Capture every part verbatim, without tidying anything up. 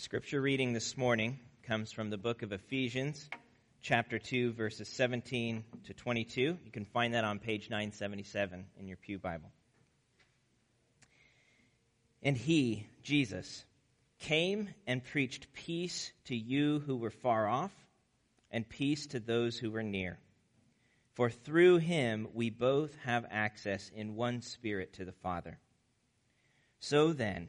scripture reading this morning comes from the book of Ephesians, chapter two, verses seventeen to twenty-two. You can find that on page nine seventy-seven in your pew Bible. And he, Jesus, came and preached peace to you who were far off, and peace to those who were near. For through him we both have access in one Spirit to the Father. So then,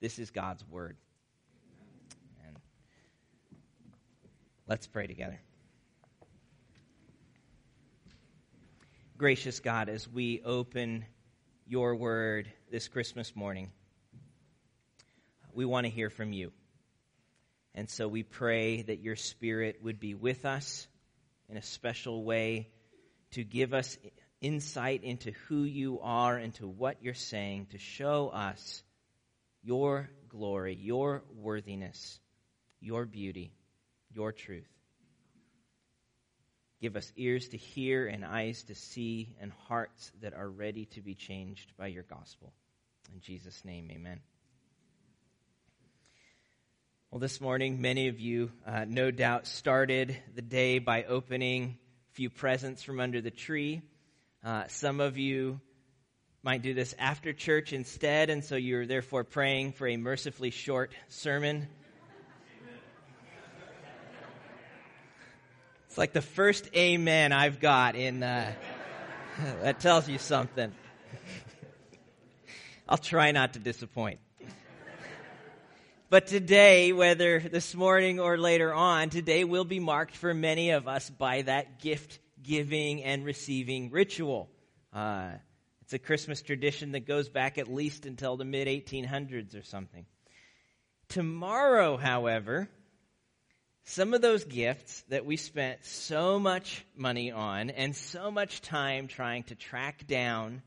This is God's word. Amen. Let's pray together. Gracious God, as we open your word this Christmas morning, we want to hear from you. And so we pray that your Spirit would be with us in a special way to give us insight into who you are and to what you're saying, to show us your glory, your worthiness, your beauty, your truth. Give us ears to hear and eyes to see and hearts that are ready to be changed by your gospel. In Jesus' name, amen. Well, this morning, many of you uh, no doubt started the day by opening a few presents from under the tree. Uh, some of you might do this after church instead, and so you're therefore praying for a mercifully short sermon. It's like the first amen I've got in, uh, that tells you something. I'll try not to disappoint. But today, whether this morning or later on, today will be marked for many of us by that gift-giving and receiving ritual. Uh It's a Christmas tradition that goes back at least until the mid eighteen hundreds or something. Tomorrow, however, some of those gifts that we spent so much money on and so much time trying to track down,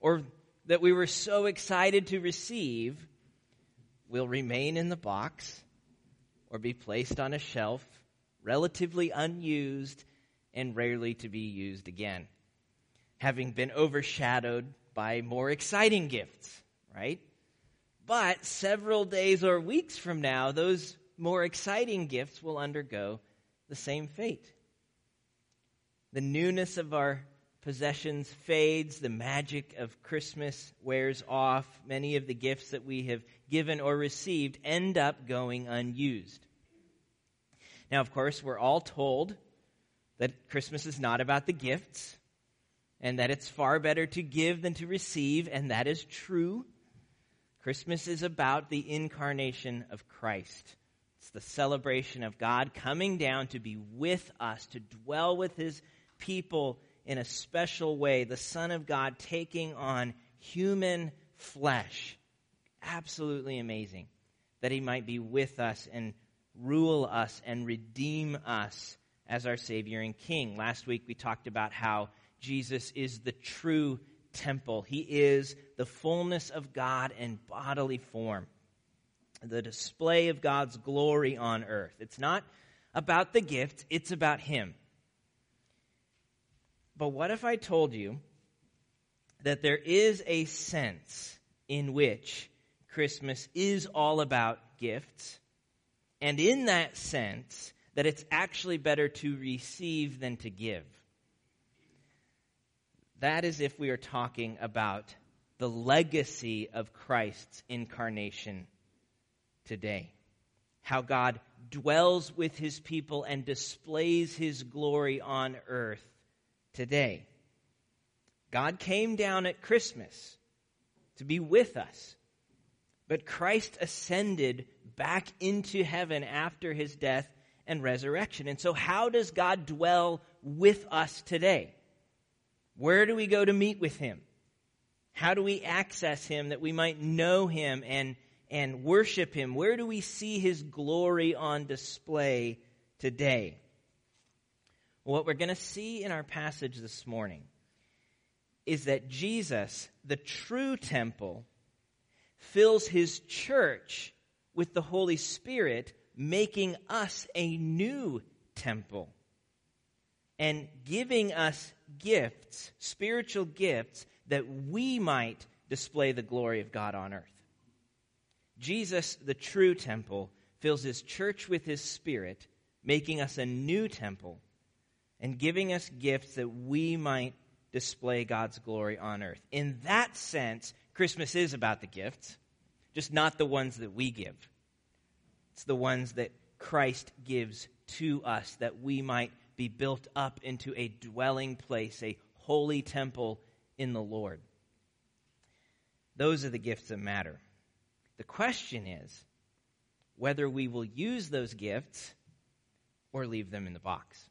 or that we were so excited to receive, will remain in the box or be placed on a shelf, relatively unused and rarely to be used again, having been overshadowed by more exciting gifts, right? But several days or weeks from now, those more exciting gifts will undergo the same fate. The newness of our possessions fades, the magic of Christmas wears off, many of the gifts that we have given or received end up going unused. Now, of course, we're all told that Christmas is not about the gifts, and that it's far better to give than to receive, and that is true. Christmas is about the incarnation of Christ. It's the celebration of God coming down to be with us, to dwell with his people in a special way. The Son of God taking on human flesh. Absolutely amazing that he might be with us and rule us and redeem us as our Savior and King. Last week we talked about how Jesus is the true temple. He is the fullness of God in bodily form, the display of God's glory on earth. It's not about the gift, it's about him. But what if I told you that there is a sense in which Christmas is all about gifts, and in that sense, that it's actually better to receive than to give? That is if we are talking about the legacy of Christ's incarnation today. How God dwells with his people and displays his glory on earth today. God came down at Christmas to be with us, but Christ ascended back into heaven after his death and resurrection. And so how does God dwell with us today? Where do we go to meet with him? How do we access him that we might know him and, and worship him? Where do we see his glory on display today? What we're going to see in our passage this morning is that Jesus, the true temple, fills his church with the Holy Spirit, making us a new temple and giving us gifts, spiritual gifts, that we might display the glory of God on earth. Jesus, the true temple, fills his church with his Spirit, making us a new temple and giving us gifts that we might display God's glory on earth. In that sense, Christmas is about the gifts, just not the ones that we give. It's the ones that Christ gives to us, that we might be built up into a dwelling place, a holy temple in the Lord. Those are the gifts that matter. The question is whether we will use those gifts or leave them in the box.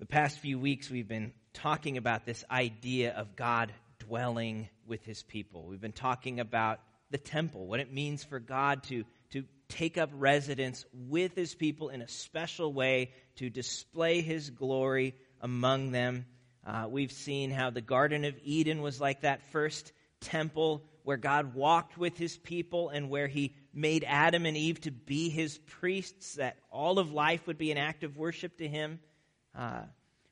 The past few weeks we've been talking about this idea of God dwelling with his people. We've been talking about the temple, what it means for God to, to take up residence with his people in a special way, to display his glory among them. Uh, we've seen how the Garden of Eden was like that first temple where God walked with his people and where he made Adam and Eve to be his priests, that all of life would be an act of worship to him. Uh,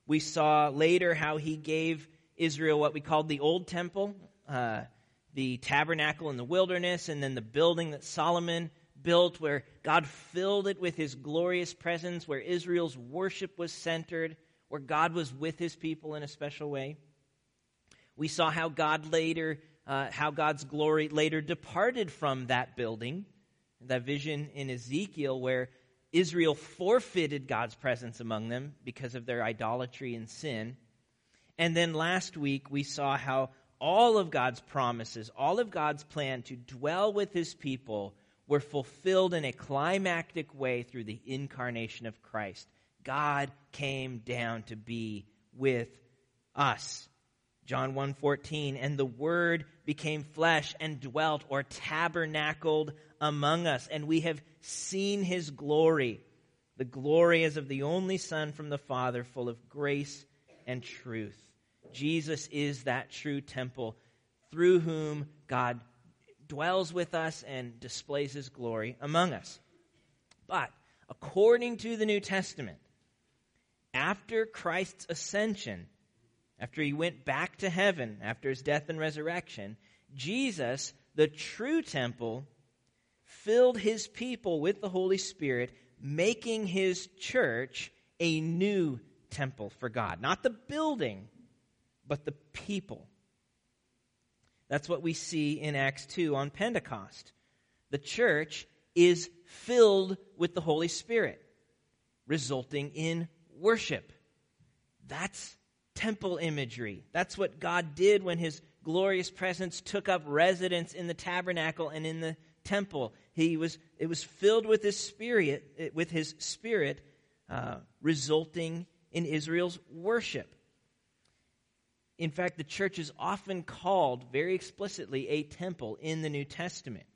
we saw later how he gave Israel what we called the Old Temple, uh, the tabernacle in the wilderness, and then the building that Solomon built where God filled it with his glorious presence, where Israel's worship was centered, where God was with his people in a special way. We saw how God later, uh, how God's glory later departed from that building, that vision in Ezekiel where Israel forfeited God's presence among them because of their idolatry and sin. And then last week we saw how all of God's promises, all of God's plan to dwell with his people were fulfilled in a climactic way through the incarnation of Christ. God came down to be with us. John one fourteen, and the Word became flesh and dwelt or tabernacled among us, and we have seen his glory. The glory is of the only Son from the Father, full of grace and truth. Jesus is that true temple through whom God dwells with us and displays his glory among us. But according to the New Testament, after Christ's ascension, after he went back to heaven, after his death and resurrection, Jesus, the true temple, filled his people with the Holy Spirit, making his church a new temple for God. Not the building, but the people. That's what we see in Acts two on Pentecost. The church is filled with the Holy Spirit, resulting in worship. That's temple imagery. That's what God did when his glorious presence took up residence in the tabernacle and in the temple. He was it was filled with his spirit, it, with his spirit, uh, resulting in Israel's worship. In fact, the church is often called very explicitly a temple in the New Testament.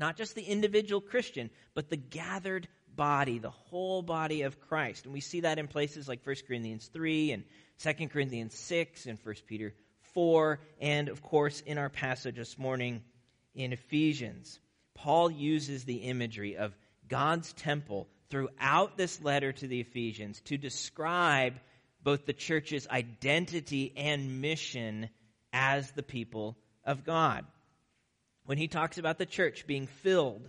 Not just the individual Christian, but the gathered body, the whole body of Christ. And we see that in places like First Corinthians three and Second Corinthians six and First Peter four, and of course in our passage this morning in Ephesians. Paul uses the imagery of God's temple throughout this letter to the Ephesians to describe both the church's identity and mission as the people of God. When he talks about the church being filled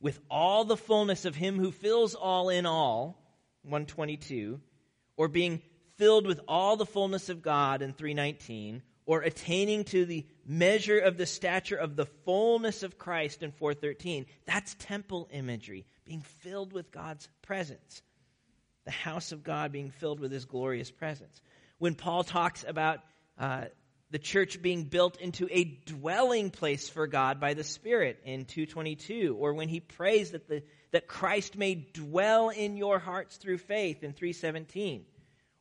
with all the fullness of him who fills all in all, one twenty-two, or being filled with all the fullness of God in three nineteen, or attaining to the measure of the stature of the fullness of Christ in four thirteen, that's temple imagery, being filled with God's presence. The house of God being filled with his glorious presence. When Paul talks about uh, the church being built into a dwelling place for God by the Spirit in two twenty-two, or when he prays that the that Christ may dwell in your hearts through faith in three seventeen,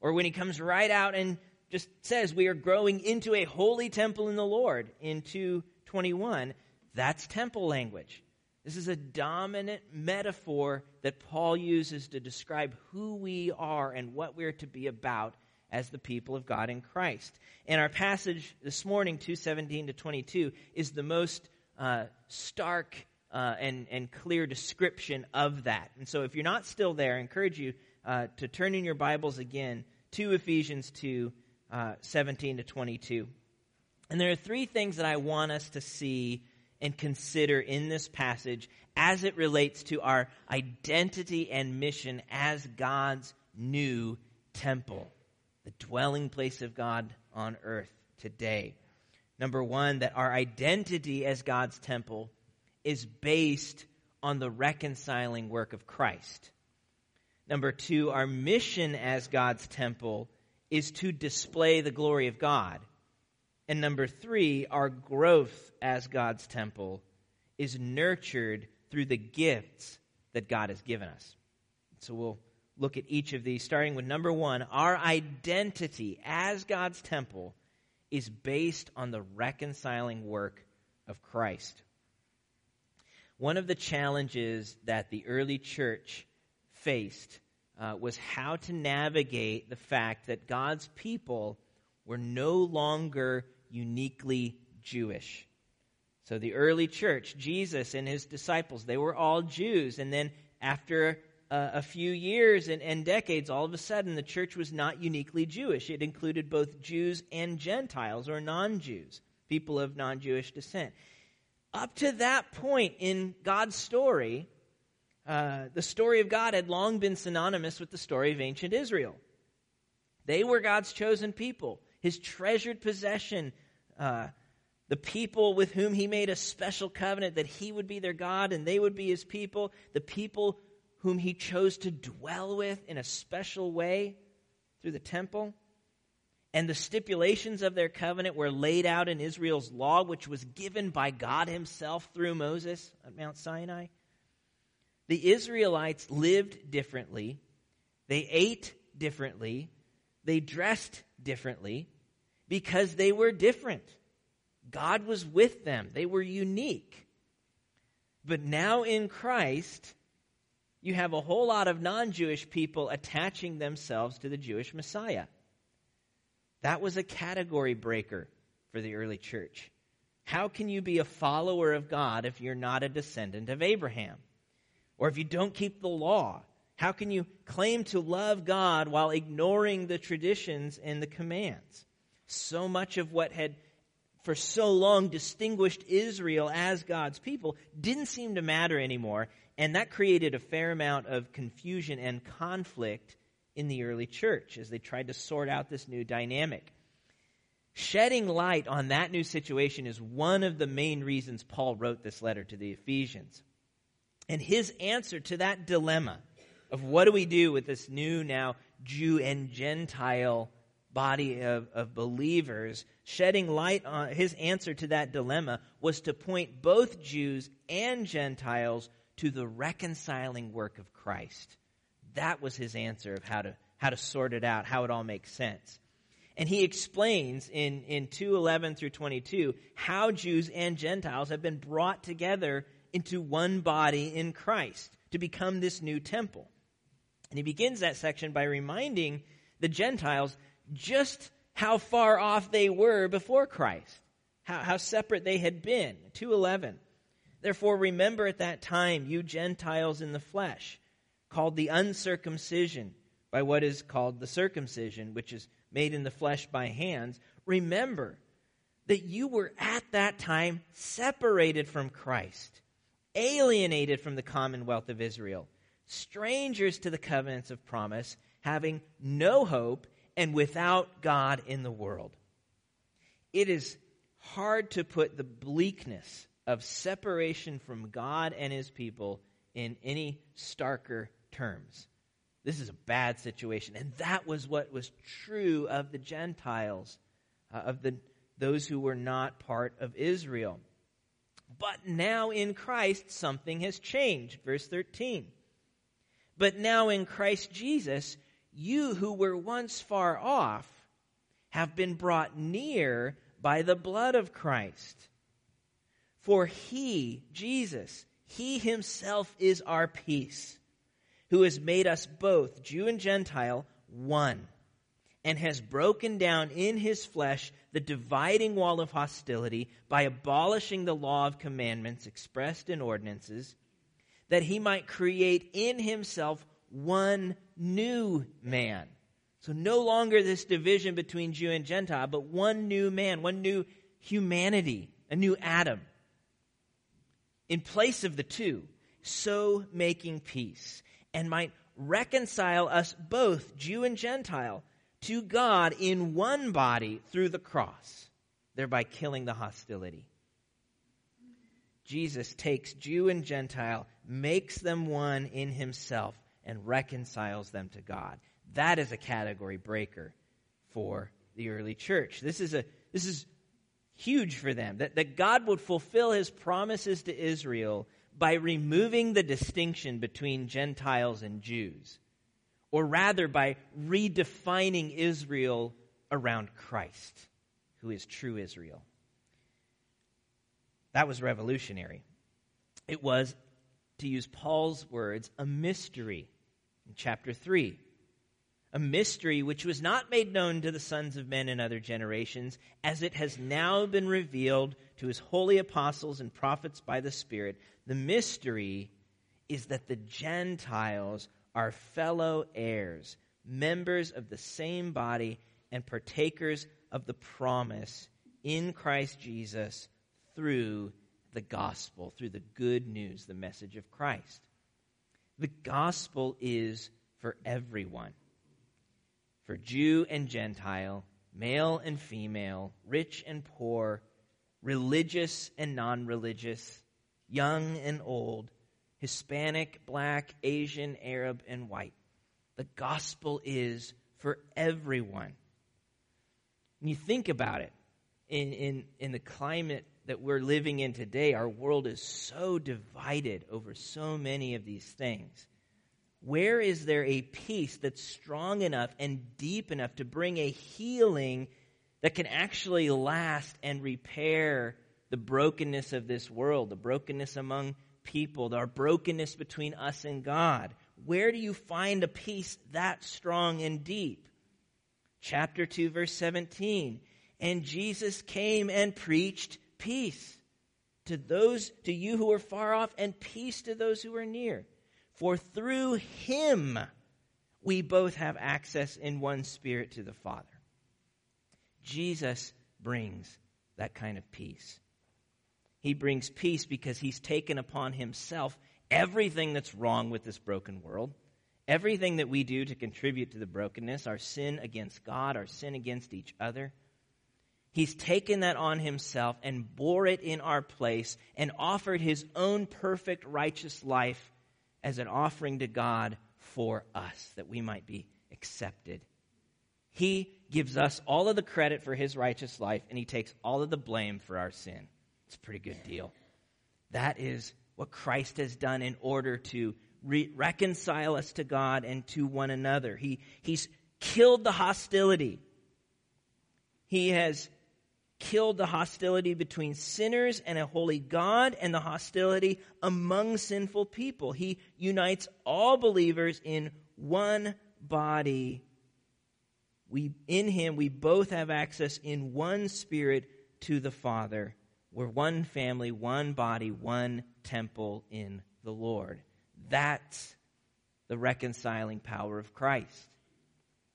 or when he comes right out and just says we are growing into a holy temple in the Lord in two twenty-one, That's temple language. This is a dominant metaphor that Paul uses to describe who we are and what we're to be about as the people of God in Christ. And our passage this morning, two seventeen to twenty-two, is the most uh, stark uh, and, and clear description of that. And so if you're not still there, I encourage you uh, to turn in your Bibles again to Ephesians two, uh, seventeen to twenty-two. And there are three things that I want us to see and consider in this passage as it relates to our identity and mission as God's new temple, the dwelling place of God on earth today. Number one, that our identity as God's temple is based on the reconciling work of Christ. Number two, our mission as God's temple is to display the glory of God. And number three, our growth as God's temple is nurtured through the gifts that God has given us. So we'll look at each of these, starting with number one. Our identity as God's temple is based on the reconciling work of Christ. One of the challenges that the early church faced uh, was how to navigate the fact that God's people were no longer uniquely Jewish. So the early church, Jesus and his disciples, they were all Jews. And then after uh, a few years and, and decades, all of a sudden the church was not uniquely Jewish. It included both Jews and Gentiles, or non-Jews, people of non-Jewish descent. Up to that point in God's story, uh, the story of God had long been synonymous with the story of ancient Israel. They were God's chosen people, his treasured possession, uh, the people with whom he made a special covenant that he would be their God and they would be his people, the people whom he chose to dwell with in a special way through the temple. And the stipulations of their covenant were laid out in Israel's law, which was given by God himself through Moses at Mount Sinai. The Israelites lived differently. They ate differently. They dressed differently because they were different. God was with them. They were unique. But now in Christ, you have a whole lot of non-Jewish people attaching themselves to the Jewish Messiah. That was a category breaker for the early church. How can you be a follower of God if you're not a descendant of Abraham? Or if you don't keep the law? How can you claim to love God while ignoring the traditions and the commands? So much of what had for so long distinguished Israel as God's people didn't seem to matter anymore, and that created a fair amount of confusion and conflict in the early church as they tried to sort out this new dynamic. Shedding light on that new situation is one of the main reasons Paul wrote this letter to the Ephesians. And his answer to that dilemma of what do we do with this new now Jew and Gentile body of, of believers, shedding light on his answer to that dilemma was to point both Jews and Gentiles to the reconciling work of Christ. That was his answer of how to how to sort it out, how it all makes sense. And he explains in, in two eleven through twenty-two how Jews and Gentiles have been brought together into one body in Christ to become this new temple. And he begins that section by reminding the Gentiles just how far off they were before Christ, how, how separate they had been. two eleven, therefore remember at that time, you Gentiles in the flesh, called the uncircumcision by what is called the circumcision, which is made in the flesh by hands. Remember that you were at that time separated from Christ, alienated from the commonwealth of Israel, strangers to the covenants of promise, having no hope and without God in the world. It is hard to put the bleakness of separation from God and his people in any starker terms. This is a bad situation. And that was what was true of the Gentiles, uh, of the those who were not part of Israel. But now in Christ, something has changed. Verse thirteen. But now in Christ Jesus, you who were once far off have been brought near by the blood of Christ. For he, Jesus, he himself is our peace, who has made us both, Jew and Gentile, one, and has broken down in his flesh the dividing wall of hostility by abolishing the law of commandments expressed in ordinances, that he might create in himself one new man. So no longer this division between Jew and Gentile, but one new man, one new humanity, a new Adam, in place of the two, so making peace, and might reconcile us both, Jew and Gentile, to God in one body through the cross, thereby killing the hostility. Jesus takes Jew and Gentile, makes them one in himself, and reconciles them to God. That is a category breaker for the early church. This is a this is huge for them, that, that God would fulfill his promises to Israel by removing the distinction between Gentiles and Jews, or rather by redefining Israel around Christ, who is true Israel. That was revolutionary. It was, to use Paul's words, a mystery in chapter three. A mystery which was not made known to the sons of men in other generations, as it has now been revealed to his holy apostles and prophets by the Spirit. The mystery is that the Gentiles are fellow heirs, members of the same body, and partakers of the promise in Christ Jesus through the gospel, through the good news, the message of Christ. The gospel is for everyone. For Jew and Gentile, male and female, rich and poor, religious and non-religious, young and old, Hispanic, black, Asian, Arab, and white. The gospel is for everyone. When you think about it, in, in, in the climate that we're living in today, our world is so divided over so many of these things. Where is there a peace that's strong enough and deep enough to bring a healing that can actually last and repair the brokenness of this world, the brokenness among people, our brokenness between us and God? Where do you find a peace that strong and deep? Chapter two, verse seventeen, and Jesus came and preached peace to those, to you who are far off, and peace to those who are near. For through him we both have access in one Spirit to the Father. Jesus brings that kind of peace. He brings peace because he's taken upon himself everything that's wrong with this broken world, everything that we do to contribute to the brokenness, our sin against God, our sin against each other. He's taken that on himself and bore it in our place and offered his own perfect righteous life as an offering to God for us, that we might be accepted. He gives us all of the credit for his righteous life, and he takes all of the blame for our sin. It's a pretty good deal. That is what Christ has done in order to re- reconcile us to God and to one another. He, he's killed the hostility. He has killed the hostility between sinners and a holy God, and the hostility among sinful people. He unites all believers in one body. We, in him, we both have access in one Spirit to the Father. We're one family, one body, one temple in the Lord. That's the reconciling power of Christ.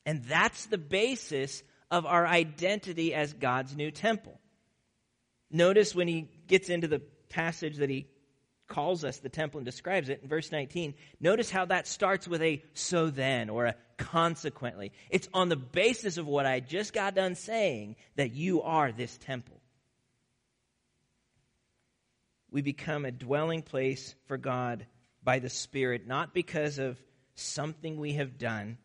And that's the basis of our identity as God's new temple. Notice when he gets into the passage that he calls us the temple and describes it in verse nineteen, notice how that starts with a so then or a consequently. It's on the basis of what I just got done saying that you are this temple. We become a dwelling place for God by the Spirit, not because of something we have done,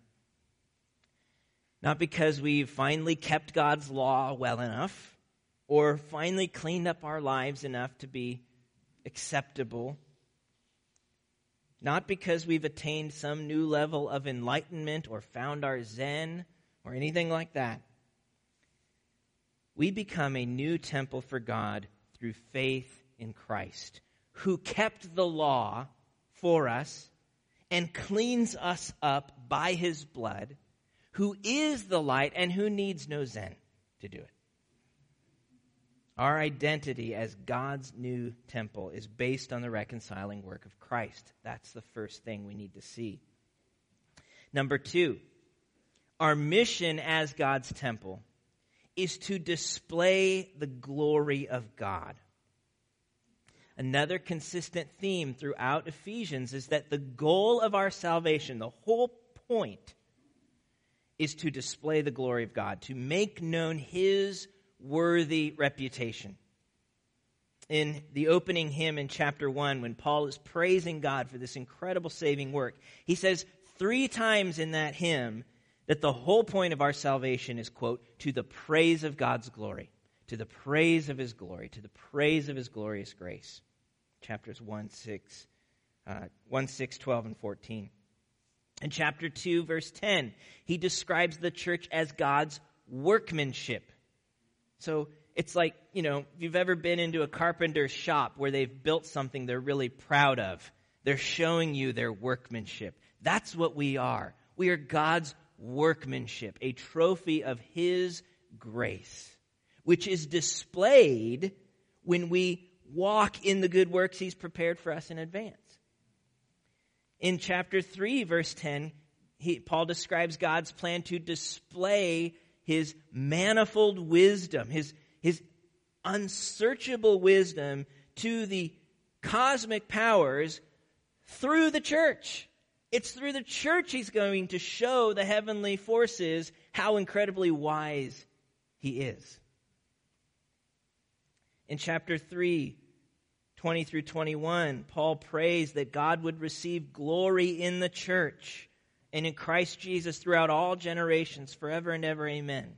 not because we've finally kept God's law well enough or finally cleaned up our lives enough to be acceptable, not because we've attained some new level of enlightenment or found our zen or anything like that. We become a new temple for God through faith in Christ, who kept the law for us and cleans us up by his blood, who is the light and who needs no zen to do it. Our identity as God's new temple is based on the reconciling work of Christ. That's the first thing we need to see. Number two, our mission as God's temple is to display the glory of God. Another consistent theme throughout Ephesians is that the goal of our salvation, the whole point, is to display the glory of God, to make known his worthy reputation. In the opening hymn in chapter one, when Paul is praising God for this incredible saving work, he says three times in that hymn that the whole point of our salvation is, quote, to the praise of God's glory, to the praise of his glory, to the praise of his glorious grace. Chapters one, six, uh, one, six, twelve, and fourteen. In chapter two, verse ten, he describes the church as God's workmanship. So it's like, you know, if you've ever been into a carpenter's shop where they've built something they're really proud of, they're showing you their workmanship. That's what we are. We are God's workmanship, a trophy of his grace, which is displayed when we walk in the good works he's prepared for us in advance. In chapter three, verse ten, he, Paul describes God's plan to display his manifold wisdom, his, his unsearchable wisdom to the cosmic powers through the church. It's through the church he's going to show the heavenly forces how incredibly wise he is. In chapter three, twenty through twenty-one, Paul prays that God would receive glory in the church and in Christ Jesus throughout all generations, forever and ever, amen.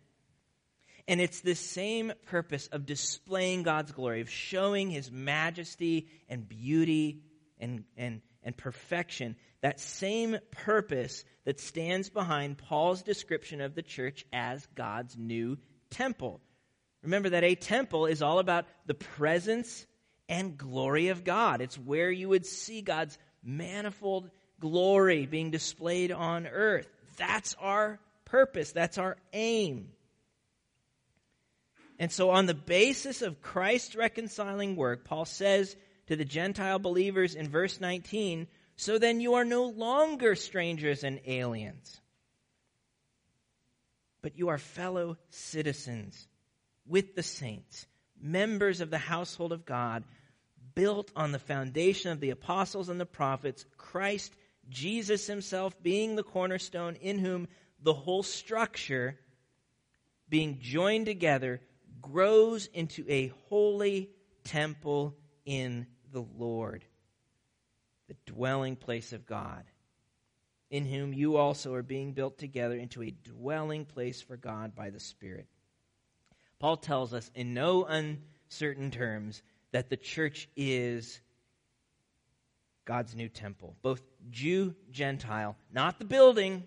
And it's this same purpose of displaying God's glory, of showing his majesty and beauty and and. and perfection, that same purpose that stands behind Paul's description of the church as God's new temple. Remember that a temple is all about the presence and glory of God. It's where you would see God's manifold glory being displayed on earth. That's our purpose. That's our aim. And so on the basis of Christ's reconciling work, Paul says to the Gentile believers in verse nineteen, so then you are no longer strangers and aliens, but you are fellow citizens with the saints, members of the household of God, built on the foundation of the apostles and the prophets, Christ Jesus himself being the cornerstone, in whom the whole structure, being joined together, grows into a holy temple in the Lord, the dwelling place of God, in whom you also are being built together into a dwelling place for God by the Spirit. Paul tells us in no uncertain terms that the church is God's new temple, both Jew, Gentile, not the building,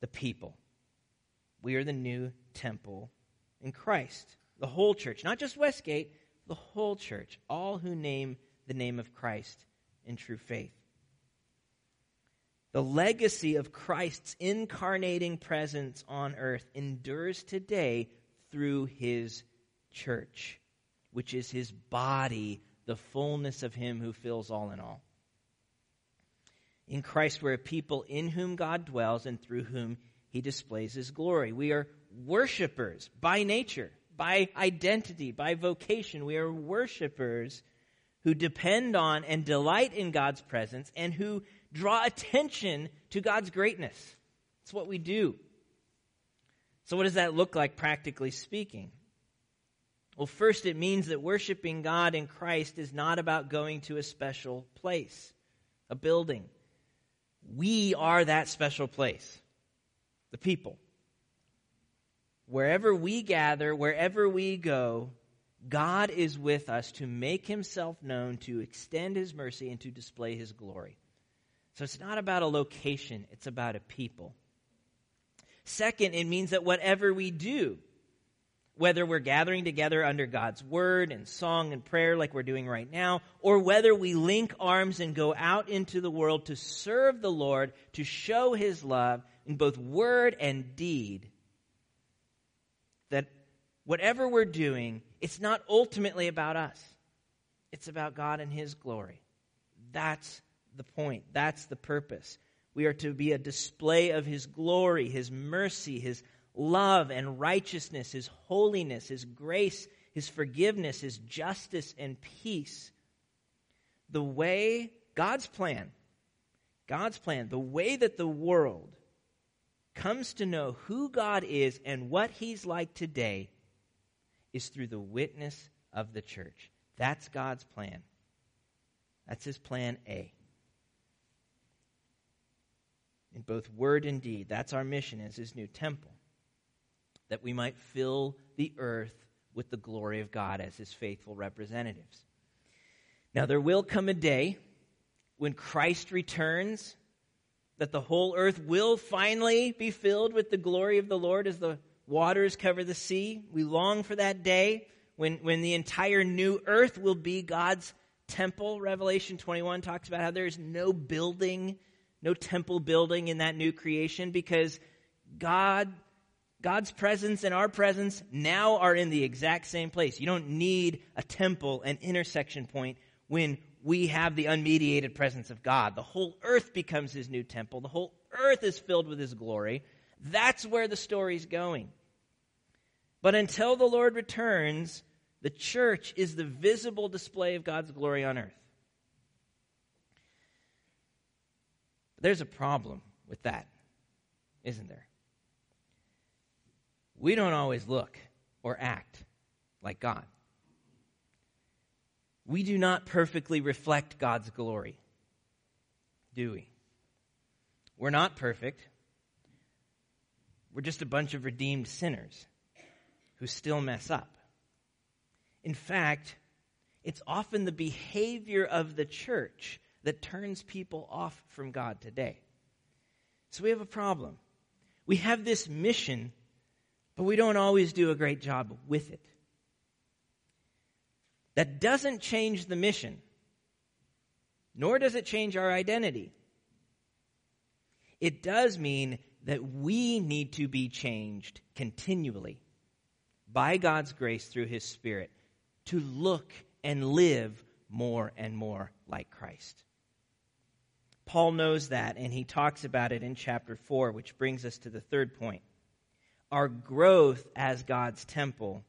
the people. We are the new temple in Christ, the whole church, not just Westgate, the whole church, all who name the name of Christ in true faith. The legacy of Christ's incarnating presence on earth endures today through his church, which is his body, the fullness of him who fills all in all. In Christ, we're a people in whom God dwells and through whom he displays his glory. We are worshipers by nature. By identity, by vocation, we are worshipers who depend on and delight in God's presence and who draw attention to God's greatness. It's what we do. So what does that look like, practically speaking? Well, first, it means that worshiping God in Christ is not about going to a special place, a building. We are that special place, the people. Wherever we gather, wherever we go, God is with us to make himself known, to extend his mercy, and to display his glory. So it's not about a location, it's about a people. Second, it means that whatever we do, whether we're gathering together under God's word and song and prayer like we're doing right now, or whether we link arms and go out into the world to serve the Lord, to show his love in both word and deed, that whatever we're doing, it's not ultimately about us. It's about God and his glory. That's the point. That's the purpose. We are to be a display of his glory, his mercy, his love and righteousness, his holiness, his grace, his forgiveness, his justice and peace. The way, God's plan, God's plan, the way that the world comes to know who God is and what he's like today is through the witness of the church. That's God's plan. That's his plan A. In both word and deed, that's our mission as his new temple, that we might fill the earth with the glory of God as his faithful representatives. Now there will come a day when Christ returns that the whole earth will finally be filled with the glory of the Lord as the waters cover the sea. We long for that day when, when the entire new earth will be God's temple. Revelation twenty-one talks about how there is no building, no temple building in that new creation because God... God's presence and our presence now are in the exact same place. You don't need a temple, an intersection point, when we have the unmediated presence of God. The whole earth becomes his new temple. The whole earth is filled with his glory. That's where the story's going. But until the Lord returns, the church is the visible display of God's glory on earth. There's a problem with that, isn't there? We don't always look or act like God. We do not perfectly reflect God's glory, do we? We're not perfect. We're just a bunch of redeemed sinners who still mess up. In fact, it's often the behavior of the church that turns people off from God today. So we have a problem. We have this mission, but we don't always do a great job with it. That doesn't change the mission, nor does it change our identity. It does mean that we need to be changed continually by God's grace through his Spirit to look and live more and more like Christ. Paul knows that, and he talks about it in chapter four, which brings us to the third point. Our growth as God's temple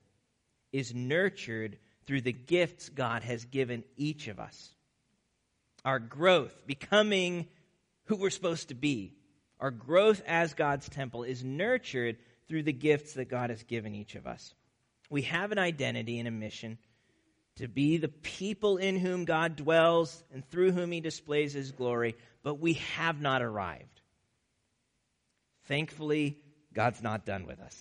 is nurtured through the gifts God has given each of us. Our growth, becoming who we're supposed to be, our growth as God's temple is nurtured through the gifts that God has given each of us. We have an identity and a mission to be the people in whom God dwells and through whom he displays his glory, but we have not arrived. Thankfully, God's not done with us.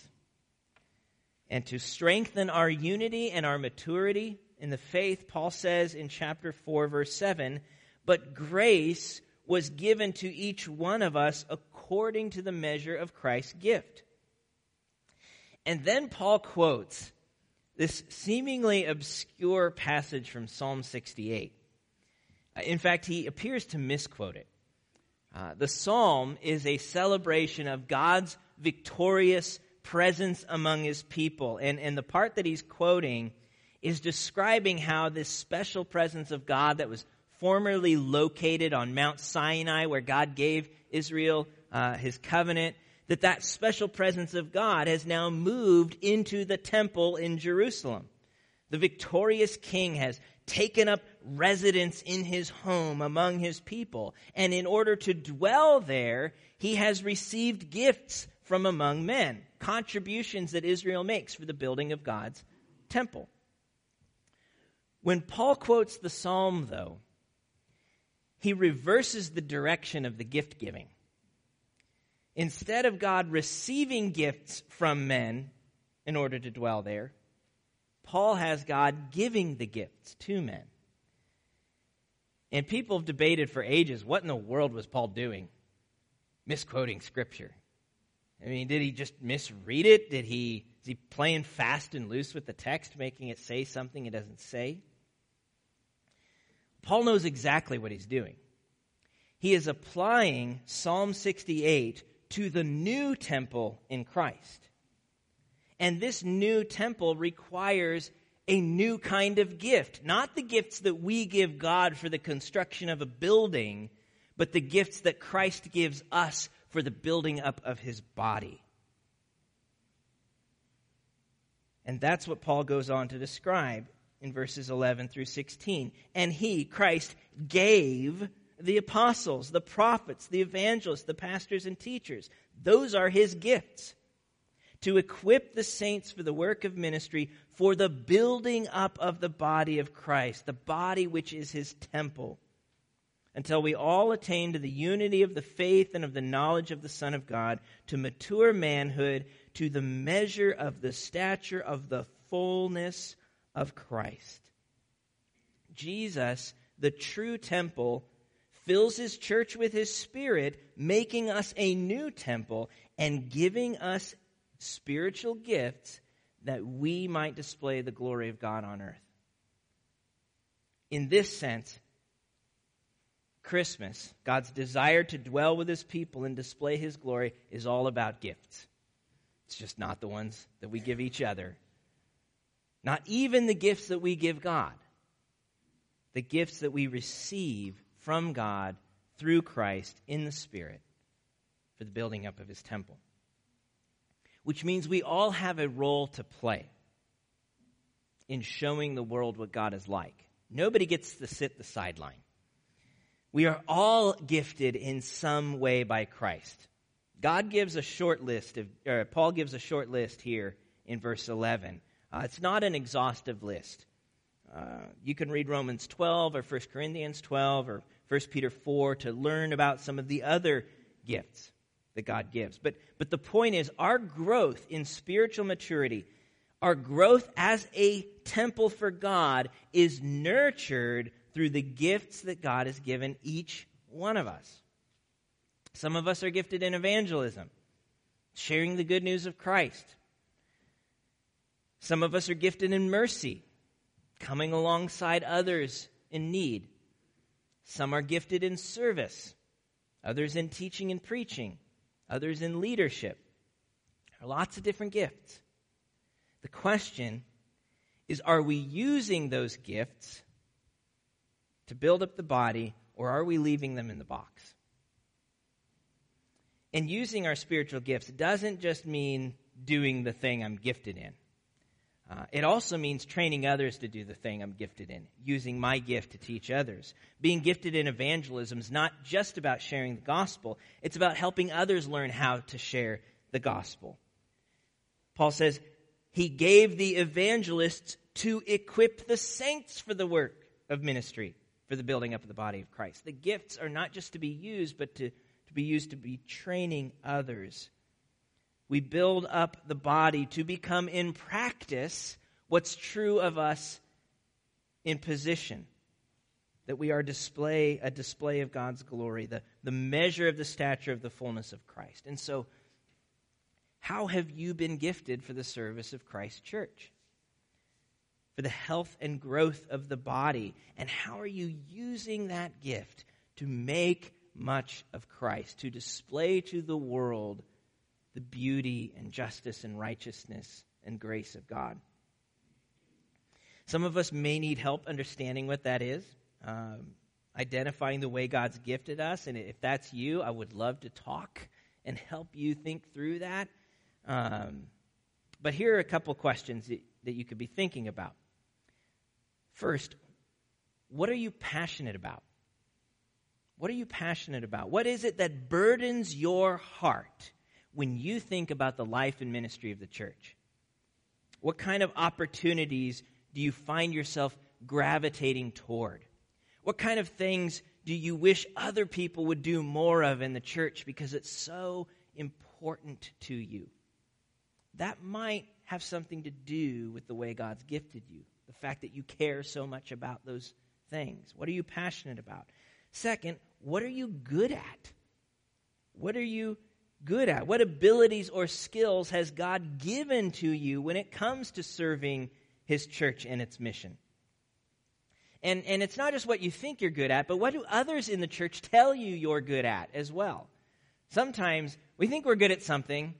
And to strengthen our unity and our maturity in the faith, Paul says in chapter four, verse seven, "But grace was given to each one of us according to the measure of Christ's gift." And then Paul quotes this seemingly obscure passage from Psalm sixty-eight. In fact, he appears to misquote it. Uh, the psalm is a celebration of God's victorious presence among his people. And, and the part that he's quoting is describing how this special presence of God that was formerly located on Mount Sinai, where God gave Israel uh, his covenant, that that special presence of God has now moved into the temple in Jerusalem. The victorious king has taken up residence in his home among his people, and in order to dwell there, he has received gifts from among men, contributions that Israel makes for the building of God's temple. When Paul quotes the psalm, though, he reverses the direction of the gift giving. Instead of God receiving gifts from men in order to dwell there, Paul has God giving the gifts to men. And people have debated for ages, what in the world was Paul doing? Misquoting Scripture. I mean, did he just misread it? Did he, is he playing fast and loose with the text, making it say something it doesn't say? Paul knows exactly what he's doing. He is applying Psalm sixty-eight to the new temple in Christ. And this new temple requires a new kind of gift. Not the gifts that we give God for the construction of a building, but the gifts that Christ gives us for the building up of his body. And that's what Paul goes on to describe in verses eleven through sixteen. And he, Christ, gave the apostles, the prophets, the evangelists, the pastors and teachers. Those are his gifts. To equip the saints for the work of ministry, for the building up of the body of Christ, the body which is his temple, until we all attain to the unity of the faith and of the knowledge of the Son of God, to mature manhood, to the measure of the stature of the fullness of Christ. Jesus, the true temple, fills his church with his Spirit, making us a new temple and giving us spiritual gifts that we might display the glory of God on earth. In this sense, Christmas, God's desire to dwell with his people and display his glory, is all about gifts. It's just not the ones that we give each other. Not even the gifts that we give God. The gifts that we receive from God through Christ in the Spirit for the building up of his temple. Which means we all have a role to play in showing the world what God is like. Nobody gets to sit the sideline. We are all gifted in some way by Christ. God gives a short list of, or Paul gives a short list here in verse eleven. Uh, it's not an exhaustive list. Uh, you can read Romans twelve or First Corinthians twelve or First Peter four to learn about some of the other gifts that God gives. But, but the point is, our growth in spiritual maturity, our growth as a temple for God, is nurtured through the gifts that God has given each one of us. Some of us are gifted in evangelism, sharing the good news of Christ. Some of us are gifted in mercy, coming alongside others in need. Some are gifted in service, others in teaching and preaching, others in leadership. There are lots of different gifts. The question is, are we using those gifts to build up the body, or are we leaving them in the box? And using our spiritual gifts doesn't just mean doing the thing I'm gifted in. Uh, it also means training others to do the thing I'm gifted in, using my gift to teach others. Being gifted in evangelism is not just about sharing the gospel. It's about helping others learn how to share the gospel. Paul says, he gave the evangelists to equip the saints for the work of ministry, for the building up of the body of Christ. The gifts are not just to be used, but to, to be used to be training others. We build up the body to become in practice what's true of us in position, that we are display a display of God's glory, the, the measure of the stature of the fullness of Christ. And so, how have you been gifted for the service of Christ's church? For the health and growth of the body? And how are you using that gift to make much of Christ, to display to the world the beauty and justice and righteousness and grace of God? Some of us may need help understanding what that is, um, identifying the way God's gifted us. And if that's you, I would love to talk and help you think through that. Um, but here are a couple questions that, that you could be thinking about. First, what are you passionate about? What are you passionate about? What is it that burdens your heart when you think about the life and ministry of the church? What kind of opportunities do you find yourself gravitating toward? What kind of things do you wish other people would do more of in the church because it's so important to you? That might have something to do with the way God's gifted you, the fact that you care so much about those things. What are you passionate about? Second, what are you good at? What are you good at? What abilities or skills has God given to you when it comes to serving his church and its mission? And, and it's not just what you think you're good at, but what do others in the church tell you you're good at as well? Sometimes we think we're good at something,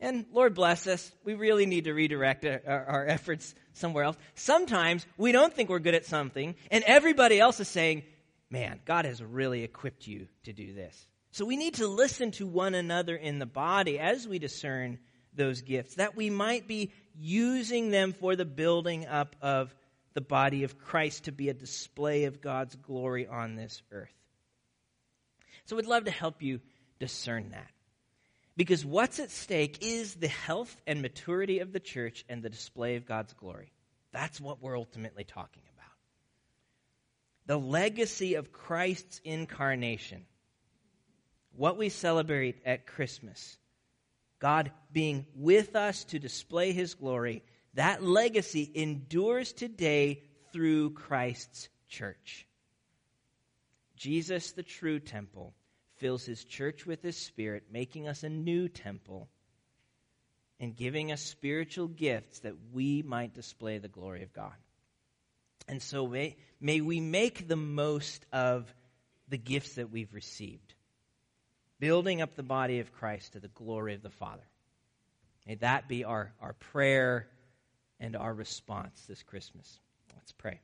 and Lord bless us, we really need to redirect our, our efforts somewhere else. Sometimes we don't think we're good at something, and everybody else is saying, man, God has really equipped you to do this. So we need to listen to one another in the body as we discern those gifts, that we might be using them for the building up of the body of Christ to be a display of God's glory on this earth. So we'd love to help you discern that, because what's at stake is the health and maturity of the church and the display of God's glory. That's what we're ultimately talking about. The legacy of Christ's incarnation, what we celebrate at Christmas, God being with us to display his glory, that legacy endures today through Christ's church. Jesus, the true temple, fills his church with his Spirit, making us a new temple and giving us spiritual gifts that we might display the glory of God. And so may, may we make the most of the gifts that we've received, building up the body of Christ to the glory of the Father. May that be our, our prayer and our response this Christmas. Let's pray.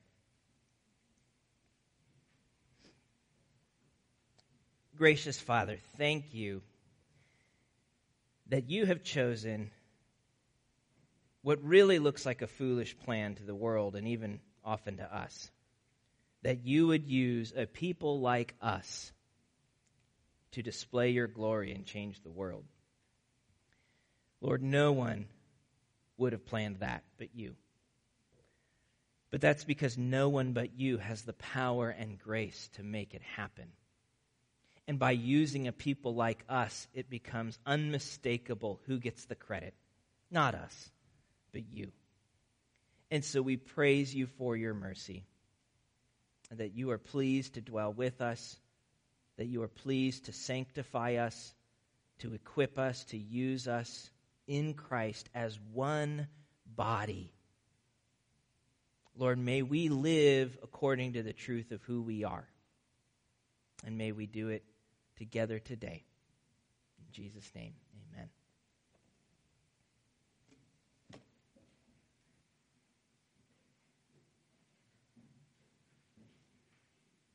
Gracious Father, thank you that you have chosen what really looks like a foolish plan to the world and even often to us, that you would use a people like us to display your glory and change the world. Lord, no one would have planned that but you. But that's because no one but you has the power and grace to make it happen. And by using a people like us, it becomes unmistakable who gets the credit. Not us, but you. And so we praise you for your mercy, that you are pleased to dwell with us, that you are pleased to sanctify us, to equip us, to use us in Christ as one body. Lord, may we live according to the truth of who we are. And may we do it together today. In Jesus' name, amen.